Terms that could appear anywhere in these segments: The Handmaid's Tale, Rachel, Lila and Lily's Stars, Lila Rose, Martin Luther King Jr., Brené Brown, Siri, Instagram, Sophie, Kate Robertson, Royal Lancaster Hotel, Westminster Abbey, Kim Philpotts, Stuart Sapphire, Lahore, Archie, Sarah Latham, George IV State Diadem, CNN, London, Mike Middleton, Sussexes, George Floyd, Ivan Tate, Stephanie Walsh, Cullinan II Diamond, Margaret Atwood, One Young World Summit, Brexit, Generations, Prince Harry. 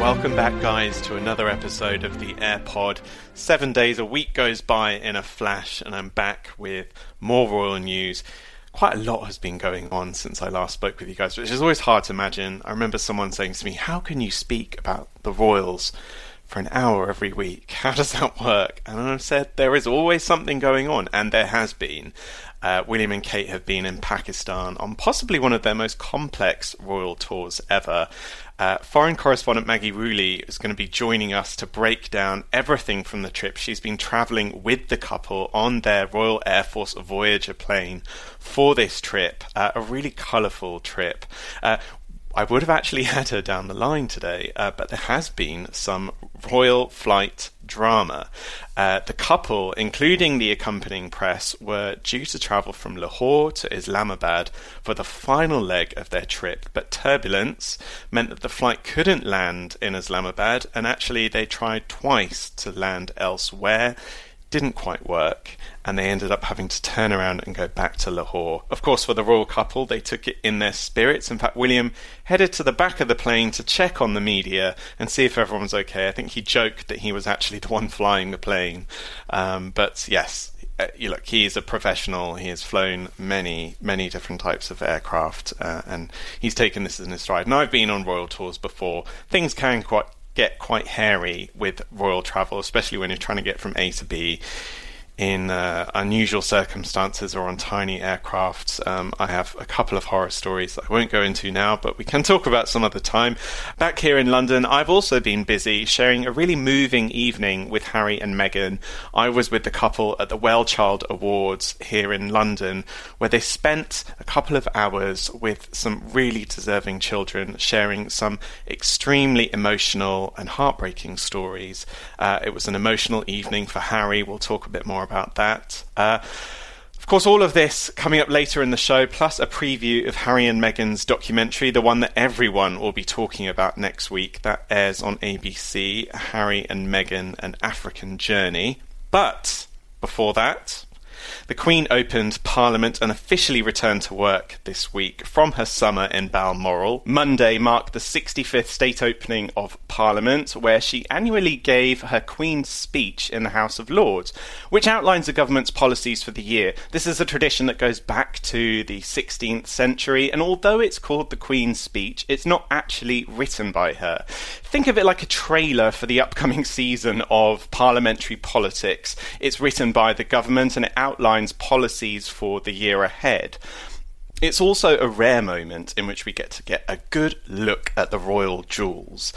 Welcome back, guys, to another episode of the HeirPod. 7 days, a week goes by in a flash, and I'm back with more royal news. Quite a lot has been going on since I last spoke with you guys, which is always hard to imagine. I remember someone saying to me, how can you speak about the royals for an hour every week? How does that work? And I've said there is always something going on, and there has been. William and Kate have been in Pakistan on possibly one of their most complex royal tours ever. Foreign correspondent Maggie Rulli is going to be joining us to break down everything from the trip. She's been travelling with the couple on their Royal Air Force Voyager plane for this trip, a really colourful trip. I would have actually had her down the line today, but there has been some royal flight drama. The couple, including the accompanying press, were due to travel from Lahore to Islamabad for the final leg of their trip, but turbulence meant that the flight couldn't land in Islamabad, and actually they tried twice to land elsewhere. Didn't quite work, and they ended up having to turn around and go back to Lahore. Of course, for the royal couple, they took it in their spirits. In fact, William headed to the back of the plane to check on the media and see if everyone's okay. I think he joked that he was actually the one flying the plane. But yes, look, he is a professional. He has flown many, many different types of aircraft, and he's taken this in his stride. Now, I've been on royal tours before. Things can get quite hairy with royal travel, especially when you're trying to get from A to B in unusual circumstances or on tiny aircrafts. I have a couple of horror stories that I won't go into now, but we can talk about some other time. Back here in London, I've also been busy sharing a really moving evening with Harry and Meghan. I was with the couple at the Well Child Awards here in London, where they spent a couple of hours with some really deserving children, sharing some extremely emotional and heartbreaking stories. It was an emotional evening for Harry. We'll talk a bit more about that. Of course, all of this coming up later in the show, plus a preview of Harry and Meghan's documentary, the one that everyone will be talking about next week, that airs on ABC, Harry and Meghan, An African Journey. But before that, the Queen opened Parliament and officially returned to work this week from her summer in Balmoral. Monday marked the 65th state opening of Parliament, where she annually gave her Queen's speech in the House of Lords, which outlines the government's policies for the year. This is a tradition that goes back to the 16th century, and although it's called the Queen's Speech, it's not actually written by her. Think of it like a trailer for the upcoming season of parliamentary politics. It's written by the government and it outlines policies for the year ahead. It's also a rare moment in which we get to get a good look at the royal jewels.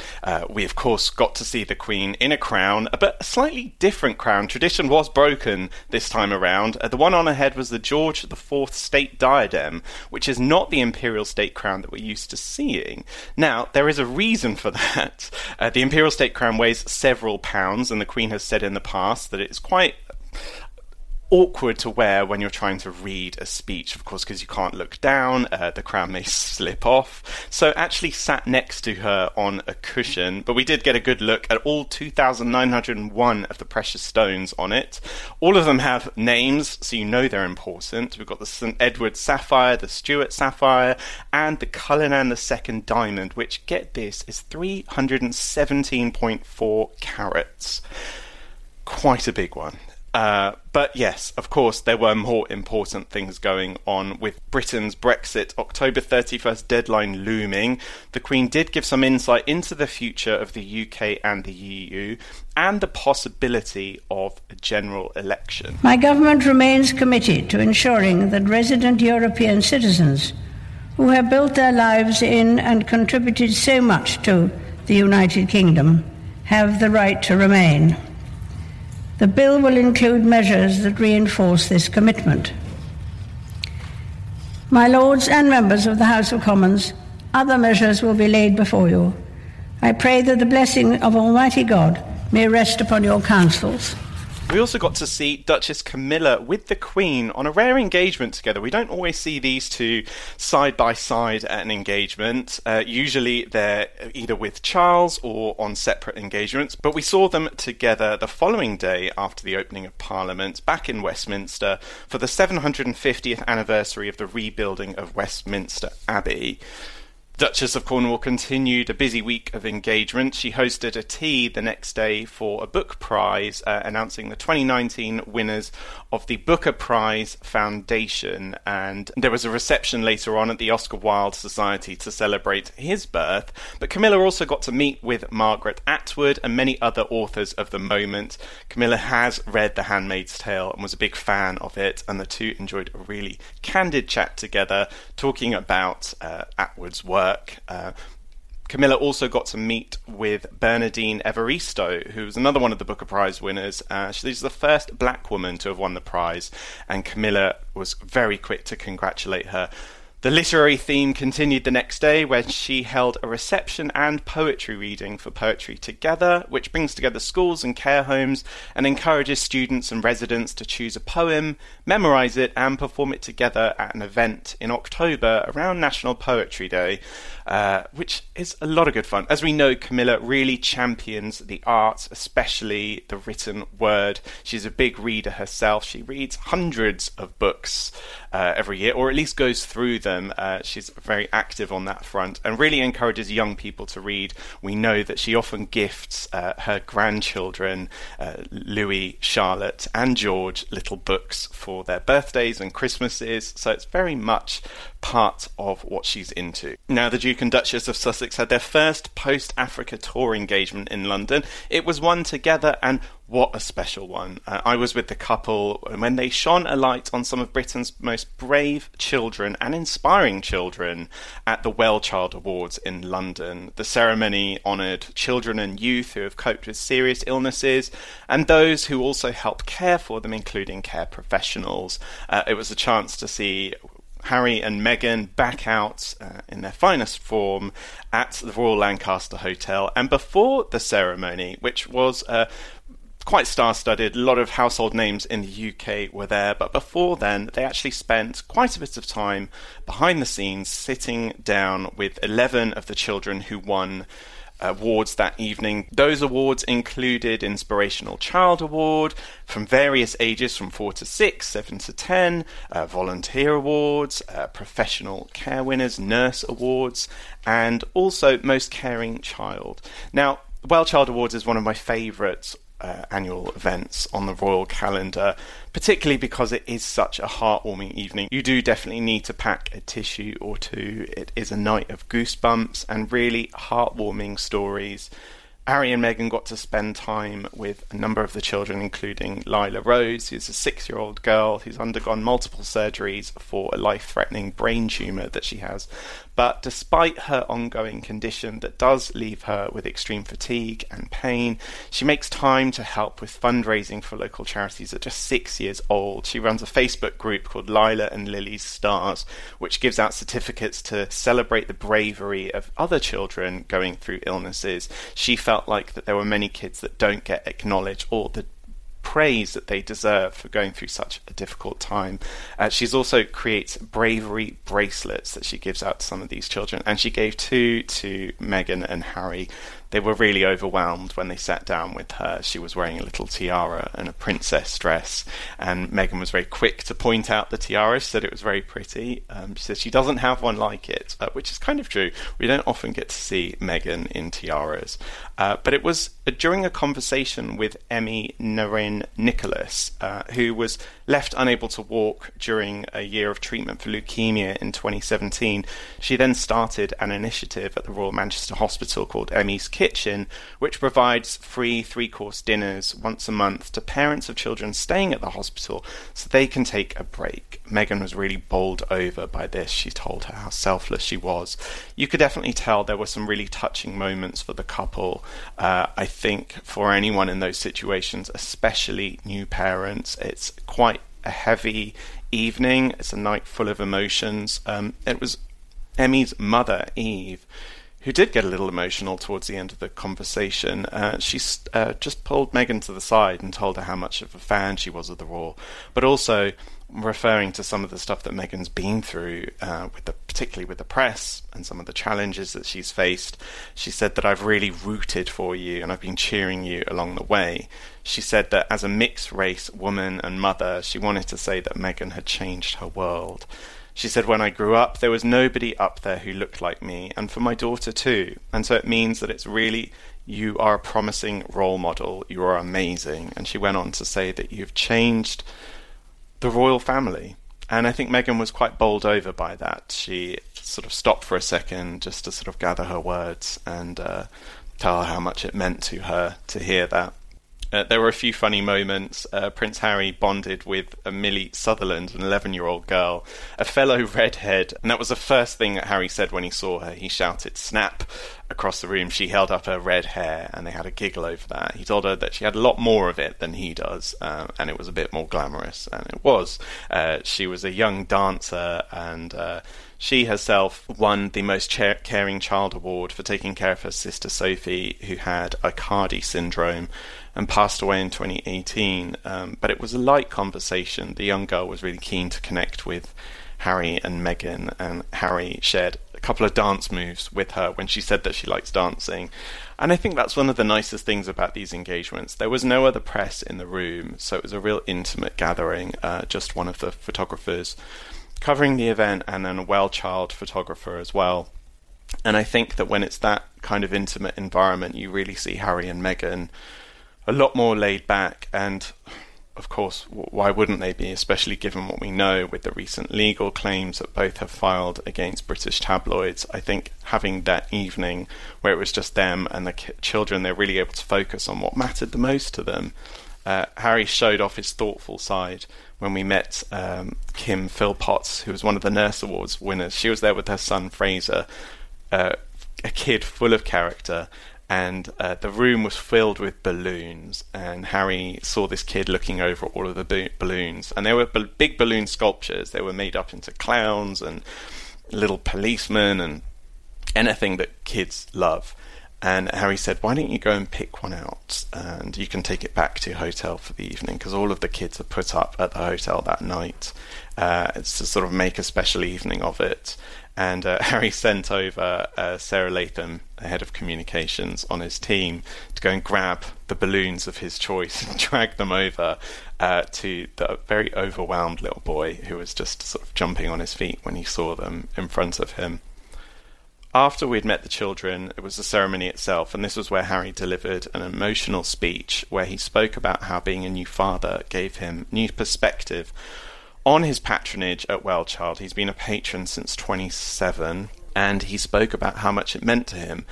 We, of course, got to see the Queen in a crown, but a slightly different crown. Tradition was broken this time around. The one on her head was the George IV State Diadem, which is not the Imperial State Crown that we're used to seeing. Now, there is a reason for that. The Imperial State Crown weighs several pounds, and the Queen has said in the past that it's quite awkward to wear when you're trying to read a speech, of course, because you can't look down, the crown may slip off. So actually sat next to her on a cushion, but we did get a good look at all 2,901 of the precious stones on it. All of them have names, so you know they're important. We've got the St. Edward Sapphire, the Stuart Sapphire, and the Cullinan II Diamond, which, get this, is 317.4 carats. Quite a big one. But yes, of course, there were more important things going on with Britain's Brexit October 31st deadline looming. The Queen did give some insight into the future of the UK and the EU and the possibility of a general election. My government remains committed to ensuring that resident European citizens who have built their lives in and contributed so much to the United Kingdom have the right to remain. The bill will include measures that reinforce this commitment. My Lords and members of the House of Commons, other measures will be laid before you. I pray that the blessing of Almighty God may rest upon your councils. We also got to see Duchess Camilla with the Queen on a rare engagement together. We don't always see these two side by side at an engagement. Usually they're either with Charles or on separate engagements, but we saw them together the following day after the opening of Parliament back in Westminster for the 750th anniversary of the rebuilding of Westminster Abbey. Duchess of Cornwall continued a busy week of engagement. She hosted a tea the next day for a book prize, announcing the 2019 winners of the Booker Prize Foundation. And there was a reception later on at the Oscar Wilde Society to celebrate his birth. But Camilla also got to meet with Margaret Atwood and many other authors of the moment. Camilla has read The Handmaid's Tale and was a big fan of it. And the two enjoyed a really candid chat together, talking about Atwood's work. Camilla also got to meet with Bernadine Evaristo, who's another one of the Booker Prize winners. She's the first black woman to have won the prize, and Camilla was very quick to congratulate her. The literary theme continued the next day, where she held a reception and poetry reading for Poetry Together, which brings together schools and care homes and encourages students and residents to choose a poem, memorise it and perform it together at an event in October around National Poetry Day, which is a lot of good fun. As we know, Camilla really champions the arts, especially the written word. She's a big reader herself. She reads hundreds of books every year, or at least goes through them. She's very active on that front and really encourages young people to read. We know that she often gifts her grandchildren, Louis, Charlotte and George, little books for their birthdays and Christmases, so it's very much part of what she's into. Now, the Duke and Duchess of Sussex had their first post-Africa tour engagement in London. It was one together, and what a special one. I was with the couple when they shone a light on some of Britain's most brave children and inspiring children at the Well Child Awards in London. The ceremony honoured children and youth who have coped with serious illnesses and those who also help care for them, including care professionals. It was a chance to see Harry and Meghan back out in their finest form at the Royal Lancaster Hotel. And before the ceremony, which was quite star-studded, a lot of household names in the UK were there, but before then they actually spent quite a bit of time behind the scenes sitting down with 11 of the children who won awards that evening. Those awards included Inspirational Child Award from various ages from 4 to 6, 7 to 10, volunteer awards, professional care winners, nurse awards, and also Most Caring Child. Now, Well Child Awards is one of my favourite annual events on the royal calendar, particularly because it is such a heartwarming evening. You do definitely need to pack a tissue or two. It is a night of goosebumps and really heartwarming stories. Harry and Meghan got to spend time with a number of the children, including Lila Rose, who's a 6-year-old girl who's undergone multiple surgeries for a life-threatening brain tumour that she has. But despite her ongoing condition that does leave her with extreme fatigue and pain, she makes time to help with fundraising for local charities at just 6 years old. She runs a Facebook group called Lila and Lily's Stars, which gives out certificates to celebrate the bravery of other children going through illnesses. She felt like that there were many kids that don't get acknowledged or the praise that they deserve for going through such a difficult time. She's also creates bravery bracelets that she gives out to some of these children, and she gave two to Meghan and Harry. They were really overwhelmed when they sat down with her. She was wearing a little tiara and a princess dress, and Meghan was very quick to point out the tiara. She said it was very pretty. She said she doesn't have one like it, which is kind of true. We don't often get to see Meghan in tiaras. But it was during a conversation with Emmy Narin Nicholas, who was left unable to walk during a year of treatment for leukemia in 2017. She then started an initiative at the Royal Manchester Hospital called Emmy's Kitchen, which provides free 3-course dinners once a month to parents of children staying at the hospital so they can take a break. Meghan was really bowled over by this. She told her how selfless she was. You could definitely tell there were some really touching moments for the couple. I think for anyone in those situations, especially new parents, it's quite a heavy evening. It's a night full of emotions. It was Emmy's mother, Eve, who did get a little emotional towards the end of the conversation. She just pulled Meghan to the side and told her how much of a fan she was of the Royal, but also referring to some of the stuff that Meghan's been through, particularly with the press and some of the challenges that she's faced. She said that I've really rooted for you and I've been cheering you along the way. She said that as a mixed race woman and mother, she wanted to say that Meghan had changed her world. She said, when I grew up, there was nobody up there who looked like me, and for my daughter too. And so it means that it's really, you are a promising role model. You are amazing. And she went on to say that you've changed the royal family. And I think Meghan was quite bowled over by that. She sort of stopped for a second just to sort of gather her words and tell her how much it meant to her to hear that. There were a few funny moments. Prince Harry bonded with Millie Sutherland, an 11-year-old girl, a fellow redhead. And that was the first thing that Harry said when he saw her. He shouted, "Snap!" across the room. She held up her red hair, and they had a giggle over that. He told her that she had a lot more of it than he does, and it was a bit more glamorous. And it was. She was a young dancer, and she herself won the Most Caring Child Award for taking care of her sister Sophie, who had Aicardi syndrome, and passed away in 2018. But it was a light conversation. The young girl was really keen to connect with Harry and Meghan, and Harry shared a couple of dance moves with her when she said that she likes dancing. And I think that's one of the nicest things about these engagements. There was no other press in the room, so it was a real intimate gathering, just one of the photographers covering the event and then a Well Child photographer as well. And I think that when it's that kind of intimate environment, you really see Harry and Meghan a lot more laid back, and of course, why wouldn't they be, especially given what we know with the recent legal claims that both have filed against British tabloids. I think having that evening where it was just them and the children, they're really able to focus on what mattered the most to them. Harry showed off his thoughtful side when we met Kim Philpotts, who was one of the Nurse Awards winners. She was there with her son Fraser, a kid full of character. And the room was filled with balloons, and Harry saw this kid looking over all of the balloons. And they were big balloon sculptures. They were made up into clowns and little policemen and anything that kids love. And Harry said, why don't you go and pick one out, and you can take it back to your hotel for the evening, because all of the kids are put up at the hotel that night. It's to sort of make a special evening of it. And Harry sent over Sarah Latham, the head of communications, on his team to go and grab the balloons of his choice and drag them over to the very overwhelmed little boy who was just sort of jumping on his feet when he saw them in front of him. After we'd met the children, it was the ceremony itself, and this was where Harry delivered an emotional speech where he spoke about how being a new father gave him new perspective on his patronage at Well Child. He's been a patron since 27, and he spoke about how much it meant to him.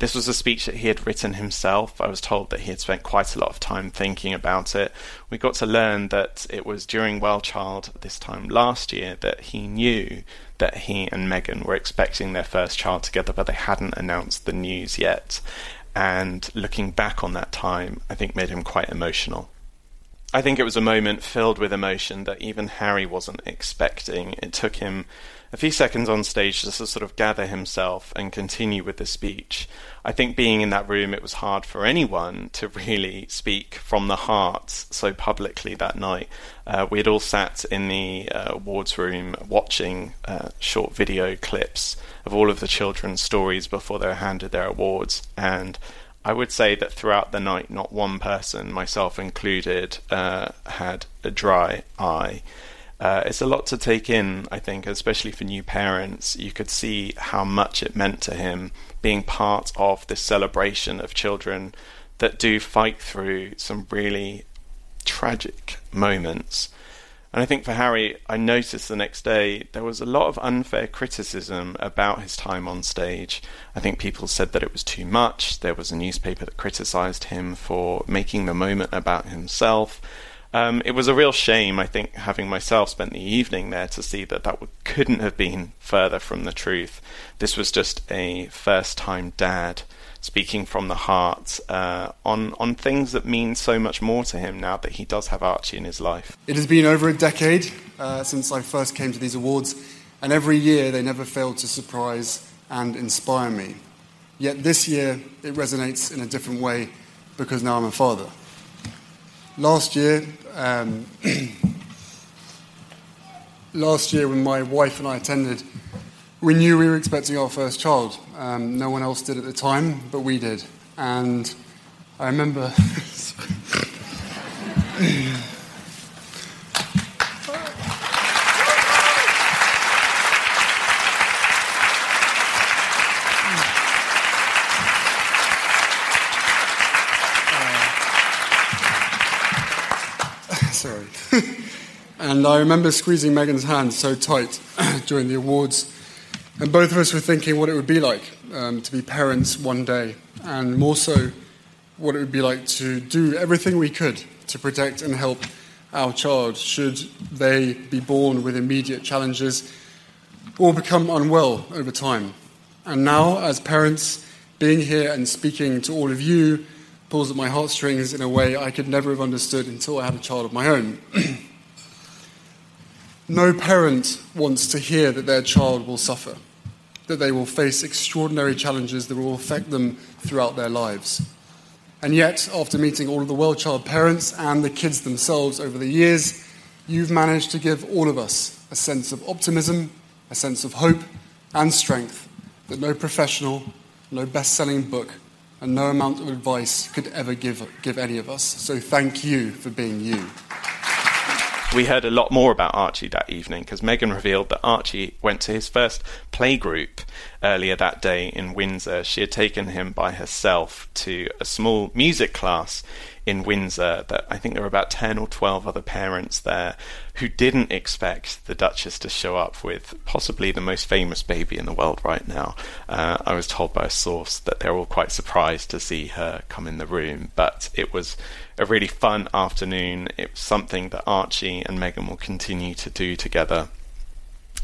This was a speech that he had written himself. I was told that he had spent quite a lot of time thinking about it. We got to learn that it was during Well Child this time last year that he knew that he and Meghan were expecting their first child together, but they hadn't announced the news yet. And looking back on that time, I think made him quite emotional. I think it was a moment filled with emotion that even Harry wasn't expecting. It took him a few seconds on stage just to sort of gather himself and continue with the speech. I think being in that room, it was hard for anyone to really speak from the heart so publicly that night. We had all sat in the awards room watching short video clips of all of the children's stories before they were handed their awards, and I would say that throughout the night, not one person, myself included, had a dry eye. It's a lot to take in, I think, especially for new parents. You could see how much it meant to him being part of this celebration of children that do fight through some really tragic moments. And I think for Harry, I noticed the next day there was a lot of unfair criticism about his time on stage. I think people said that it was too much. There was a newspaper that criticised him for making the moment about himself. It was a real shame, I think, having myself spent the evening there, to see that couldn't have been further from the truth. This was just a first-time dad speaking from the heart on things that mean so much more to him now that he does have Archie in his life. It has been over a decade since I first came to these awards, and every year they never failed to surprise and inspire me. Yet this year it resonates in a different way because now I'm a father. Last year when my wife and I attended, we knew we were expecting our first child. No one else did at the time, but we did. And I remember and I remember squeezing Meghan's hand so tight during the awards, and both of us were thinking what it would be like to be parents one day, and more so what it would be like to do everything we could to protect and help our child should they be born with immediate challenges or become unwell over time. And now, as parents, being here and speaking to all of you pulls at my heartstrings in a way I could never have understood until I had a child of my own. No parent wants to hear that their child will suffer, that they will face extraordinary challenges that will affect them throughout their lives. And yet, after meeting all of the Well Child parents and the kids themselves over the years, you've managed to give all of us a sense of optimism, a sense of hope and strength that no professional, no best-selling book, and no amount of advice could ever give any of us. So thank you for being you. We heard a lot more about Archie that evening because Meghan revealed that Archie went to his first playgroup earlier that day in Windsor. She had taken him by herself to a small music class in Windsor that I think there were about 10 or 12 other parents there who didn't expect the Duchess to show up with possibly the most famous baby in the world right now. I was told by a source that they're all quite surprised to see her come in the room, but it was a really fun afternoon. It was something that Archie and Meghan will continue to do together.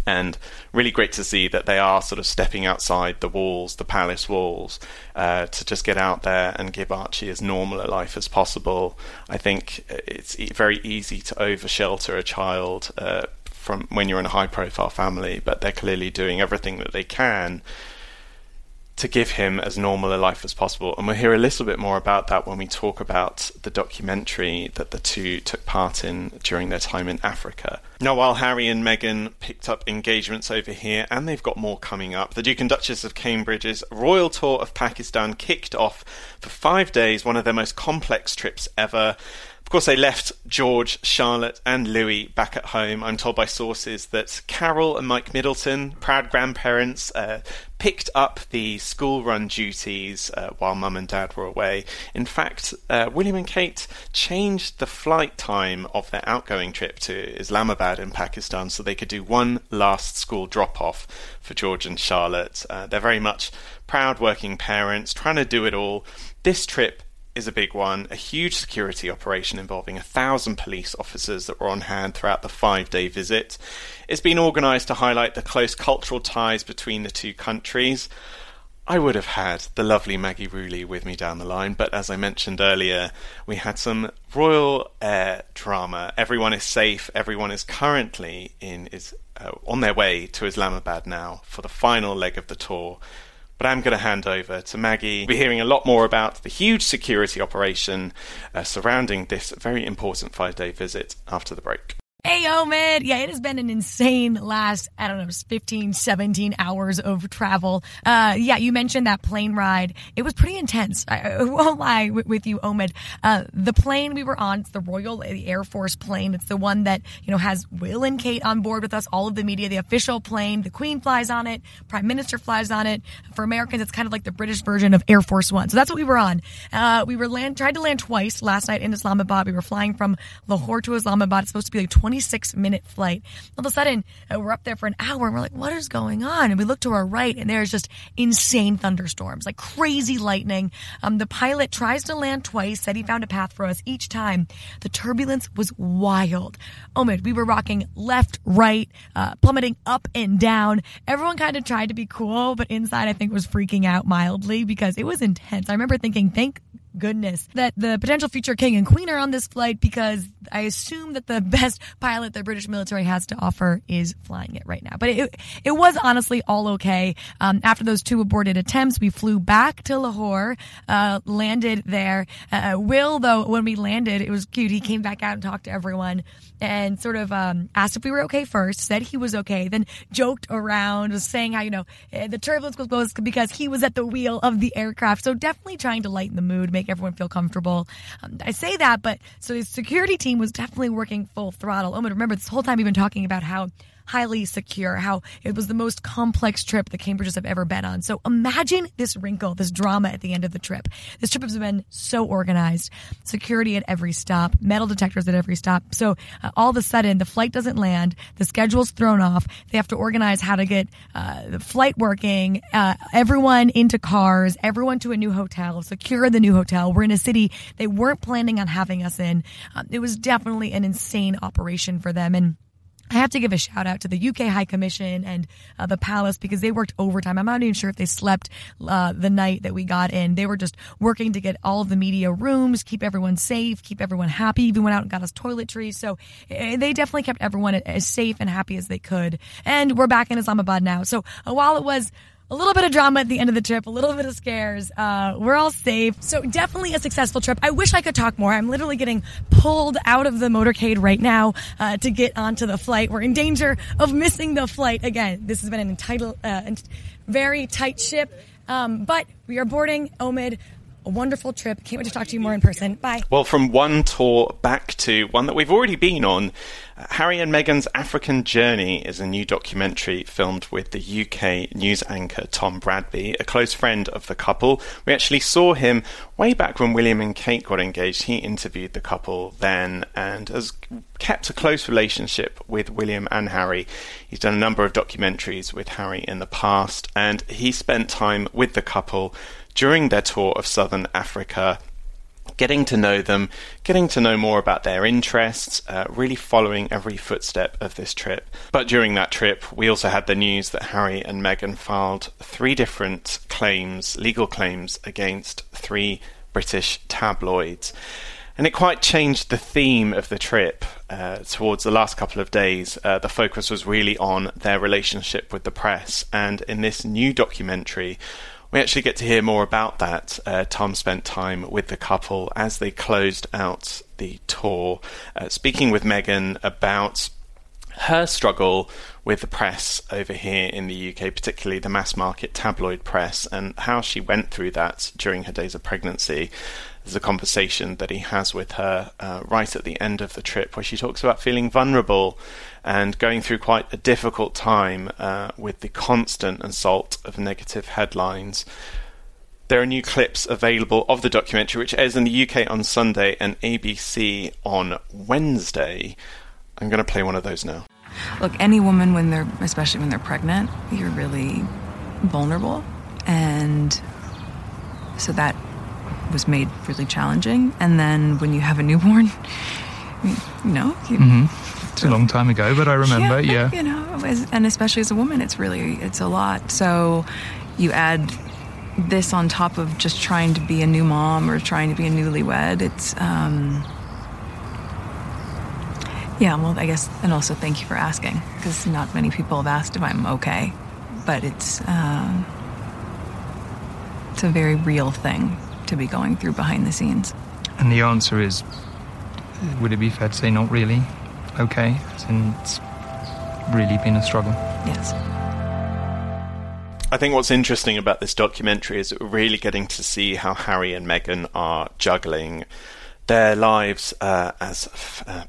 And really great to see that they are sort of stepping outside the walls, the palace walls, to just get out there and give Archie as normal a life as possible. I think it's very easy to over-shelter a child from when you're in a high-profile family, but they're clearly doing everything that they can to give him as normal a life as possible. And we'll hear a little bit more about that when we talk about the documentary that the two took part in during their time in Africa. Now, while Harry and Meghan picked up engagements over here, and they've got more coming up, the Duke and Duchess of Cambridge's royal tour of Pakistan kicked off for 5 days, one of their most complex trips ever. Of course, they left George, Charlotte and Louis back at home. I'm told by sources that Carol and Mike Middleton, proud grandparents, picked up the school-run duties while Mum and Dad were away. In fact, William and Kate changed the flight time of their outgoing trip to Islamabad in Pakistan so they could do one last school drop-off for George and Charlotte. They're very much proud working parents, trying to do it all. This trip is a big one, a huge security operation involving 1,000 police officers that were on hand throughout the 5-day visit. It's been organised to highlight the close cultural ties between the two countries. I would have had the lovely Maggie Rulli with me down the line, but as I mentioned earlier, we had some Royal Air drama. Everyone is safe, everyone is currently on their way to Islamabad now for the final leg of the tour. But I'm going to hand over to Maggie. We'll be hearing a lot more about the huge security operation surrounding this very important 5-day visit after the break. Hey, Omid. Yeah, it has been an insane last, 15, 17 hours of travel. You mentioned that plane ride. It was pretty intense. I won't lie with you, Omid. The plane we were on, it's the Royal Air Force plane. It's the one that, has Will and Kate on board with us, all of the media, the official plane. The Queen flies on it. Prime Minister flies on it. For Americans, it's kind of like the British version of Air Force One. So that's what we were on. We tried to land twice last night in Islamabad. We were flying from Lahore to Islamabad. It's supposed to be like 26-minute flight. All of a sudden, we're up there for an hour and we're like, what is going on? And we look to our right and there's just insane thunderstorms, like crazy lightning. The pilot tries to land twice, said he found a path for us each time. The turbulence was wild. Omid, we were rocking left, right, plummeting up and down. Everyone kind of tried to be cool, but inside I think was freaking out mildly because it was intense. I remember thinking, thank goodness that the potential future king and queen are on this flight, because I assume that the best pilot the British military has to offer is flying it right now. But it was honestly all okay. After those two aborted attempts, we flew back to Lahore, landed there. Will, though, when we landed, it was cute. He came back out and talked to everyone and sort of asked if we were okay first, said he was okay, then joked around, was saying how, the turbulence was because he was at the wheel of the aircraft. So definitely trying to lighten the mood, make everyone feel comfortable. I say that, but so his security team was definitely working full throttle. Remember, this whole time we've been talking about how highly secure, how it was the most complex trip the Cambridges have ever been on. So imagine this wrinkle, this drama at the end of the trip. This trip has been so organized. Security at every stop, metal detectors at every stop. So all of a sudden, the flight doesn't land, the schedule's thrown off, they have to organize how to get the flight working, everyone into cars, everyone to a new hotel, secure the new hotel. We're in a city they weren't planning on having us in. It was definitely an insane operation for them. And I have to give a shout out to the UK High Commission and the Palace, because they worked overtime. I'm not even sure if they slept the night that we got in. They were just working to get all of the media rooms, keep everyone safe, keep everyone happy, even went out and got us toiletries. So they definitely kept everyone as safe and happy as they could. And we're back in Islamabad now. So while it was a little bit of drama at the end of the trip, a little bit of scares, we're all safe. So definitely a successful trip. I wish I could talk more. I'm literally getting pulled out of the motorcade right now to get onto the flight. We're in danger of missing the flight again. This has been an very tight ship, but we are boarding. Omid, a wonderful trip. Can't wait to talk to you more in person. Bye. Well, from one tour back to one that we've already been on, Harry and Meghan's African Journey is a new documentary filmed with the UK news anchor Tom Bradby, a close friend of the couple. We actually saw him way back when William and Kate got engaged. He interviewed the couple then and has kept a close relationship with William and Harry. He's done a number of documentaries with Harry in the past, and he spent time with the couple during their tour of Southern Africa, getting to know them, getting to know more about their interests, really following every footstep of this trip. But during that trip, we also had the news that Harry and Meghan filed three different claims, legal claims, against three British tabloids. And it quite changed the theme of the trip. Towards the last couple of days, the focus was really on their relationship with the press. And in this new documentary, we actually get to hear more about that. Tom spent time with the couple as they closed out the tour, speaking with Meghan about her struggle with the press over here in the UK, particularly the mass market tabloid press, and how she went through that during her days of pregnancy. There's a conversation that he has with her right at the end of the trip, where she talks about feeling vulnerable and going through quite a difficult time with the constant assault of negative headlines. There are new clips available of the documentary, which airs in the UK on Sunday and ABC on Wednesday. I'm going to play one of those now. Look, any woman, especially when they're pregnant, you're really vulnerable. And so that was made really challenging. And then when you have a newborn, it's a long time ago, but I remember, yeah. And especially as a woman, it's a lot. So you add this on top of just trying to be a new mom or trying to be a newlywed. It's... I guess, and also thank you for asking, because not many people have asked if I'm okay, but it's a very real thing to be going through behind the scenes. And the answer is, would it be fair to say not really okay, since it's really been a struggle? Yes. I think what's interesting about this documentary is really getting to see how Harry and Meghan are juggling their lives as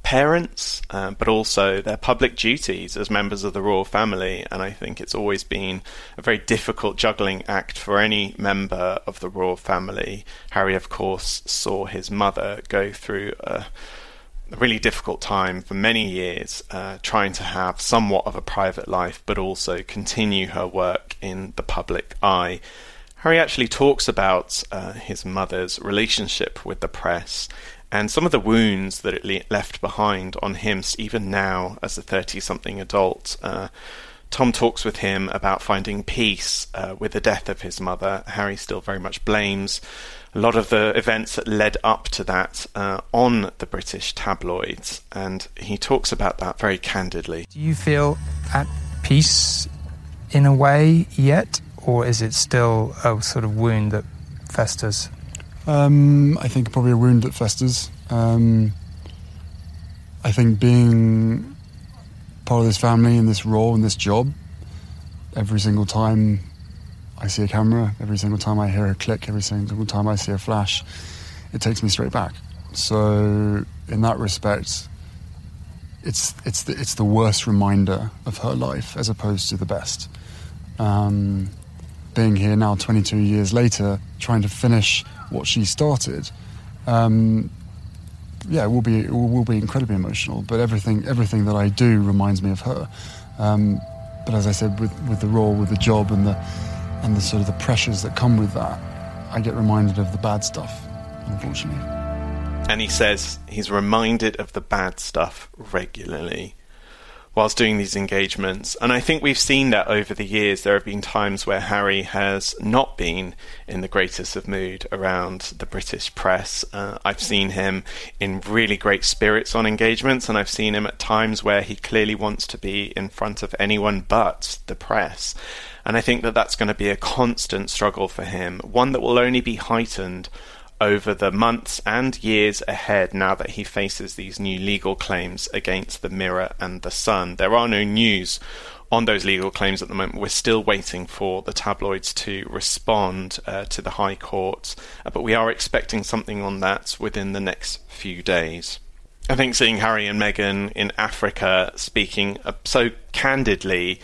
parents, but also their public duties as members of the royal family. And I think it's always been a very difficult juggling act for any member of the royal family. Harry, of course, saw his mother go through a really difficult time for many years, trying to have somewhat of a private life, but also continue her work in the public eye. Harry actually talks about his mother's relationship with the press and some of the wounds that it left behind on him, even now as a 30-something adult. Tom talks with him about finding peace with the death of his mother. Harry still very much blames a lot of the events that led up to that on the British tabloids, and he talks about that very candidly. Do you feel at peace in a way yet? Or is it still a sort of wound that festers? I think probably a wound that festers. I think being part of this family and this role and this job, every single time I see a camera, every single time I hear a click, every single time I see a flash, it takes me straight back. So in that respect, it's the worst reminder of her life as opposed to the best. Being here now 22 years later, trying to finish what she started, it will be incredibly emotional. But everything that I do reminds me of her. But as I said, with the role, with the job, and the sort of the pressures that come with that, I get reminded of the bad stuff, unfortunately. And he says he's reminded of the bad stuff regularly whilst doing these engagements. And I think we've seen that over the years. There have been times where Harry has not been in the greatest of mood around the British press. I've seen him in really great spirits on engagements, and I've seen him at times where he clearly wants to be in front of anyone but the press. And I think that that's going to be a constant struggle for him, one that will only be heightened over the months and years ahead now that he faces these new legal claims against the Mirror and the Sun. There are no news on those legal claims at the moment. We're still waiting for the tabloids to respond to the High Court, but we are expecting something on that within the next few days. I think seeing Harry and Meghan in Africa speaking so candidly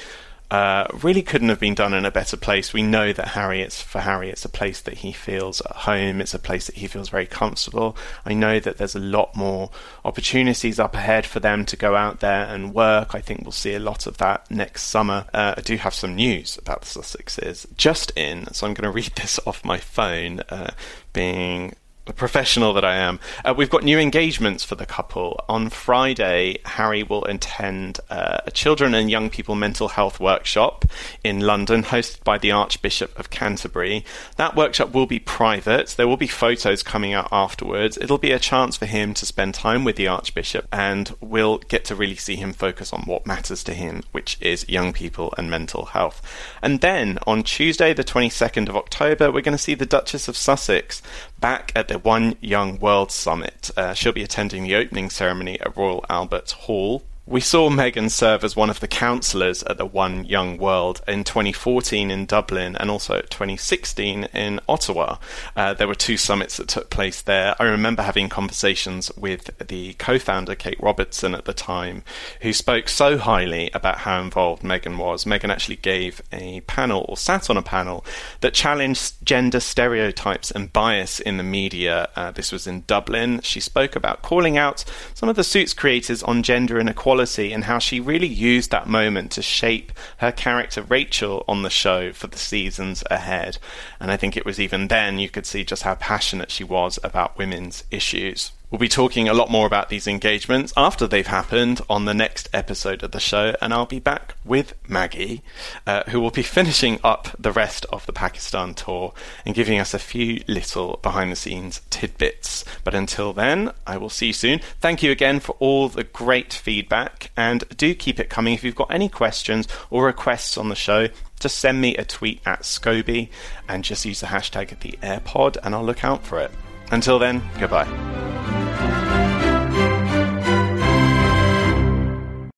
really couldn't have been done in a better place. We know that it's a place that he feels at home. It's a place that he feels very comfortable. I know that there's a lot more opportunities up ahead for them to go out there and work. I think we'll see a lot of that next summer. I do have some news about the Sussexes just in, so I'm going to read this off my phone, being the professional that I am. We've got new engagements for the couple. On Friday, Harry will attend a children and young people mental health workshop in London, hosted by the Archbishop of Canterbury. That workshop will be private. There will be photos coming out afterwards. It'll be a chance for him to spend time with the Archbishop, and we'll get to really see him focus on what matters to him, which is young people and mental health. And then on Tuesday, the 22nd of October, we're going to see the Duchess of Sussex back at the One Young World Summit. She'll be attending the opening ceremony at Royal Albert Hall. We saw Meghan serve as one of the counsellors at the One Young World in 2014 in Dublin and also 2016 in Ottawa. There were two summits that took place there. I remember having conversations with the co-founder, Kate Robertson, at the time, who spoke so highly about how involved Meghan was. Meghan actually gave a panel, or sat on a panel, that challenged gender stereotypes and bias in the media. This was in Dublin. She spoke about calling out some of the Suits creators on gender inequality and how she really used that moment to shape her character Rachel on the show for the seasons ahead. And I think it was even then you could see just how passionate she was about women's issues. We'll be talking a lot more about these engagements after they've happened on the next episode of the show, and I'll be back with Maggie, who will be finishing up the rest of the Pakistan tour and giving us a few little behind-the-scenes tidbits. But until then, I will see you soon. Thank you again for all the great feedback, and do keep it coming. If you've got any questions or requests on the show, just send me a tweet at Scobie and just use the hashtag #HeirPod, and I'll look out for it. Until then, goodbye.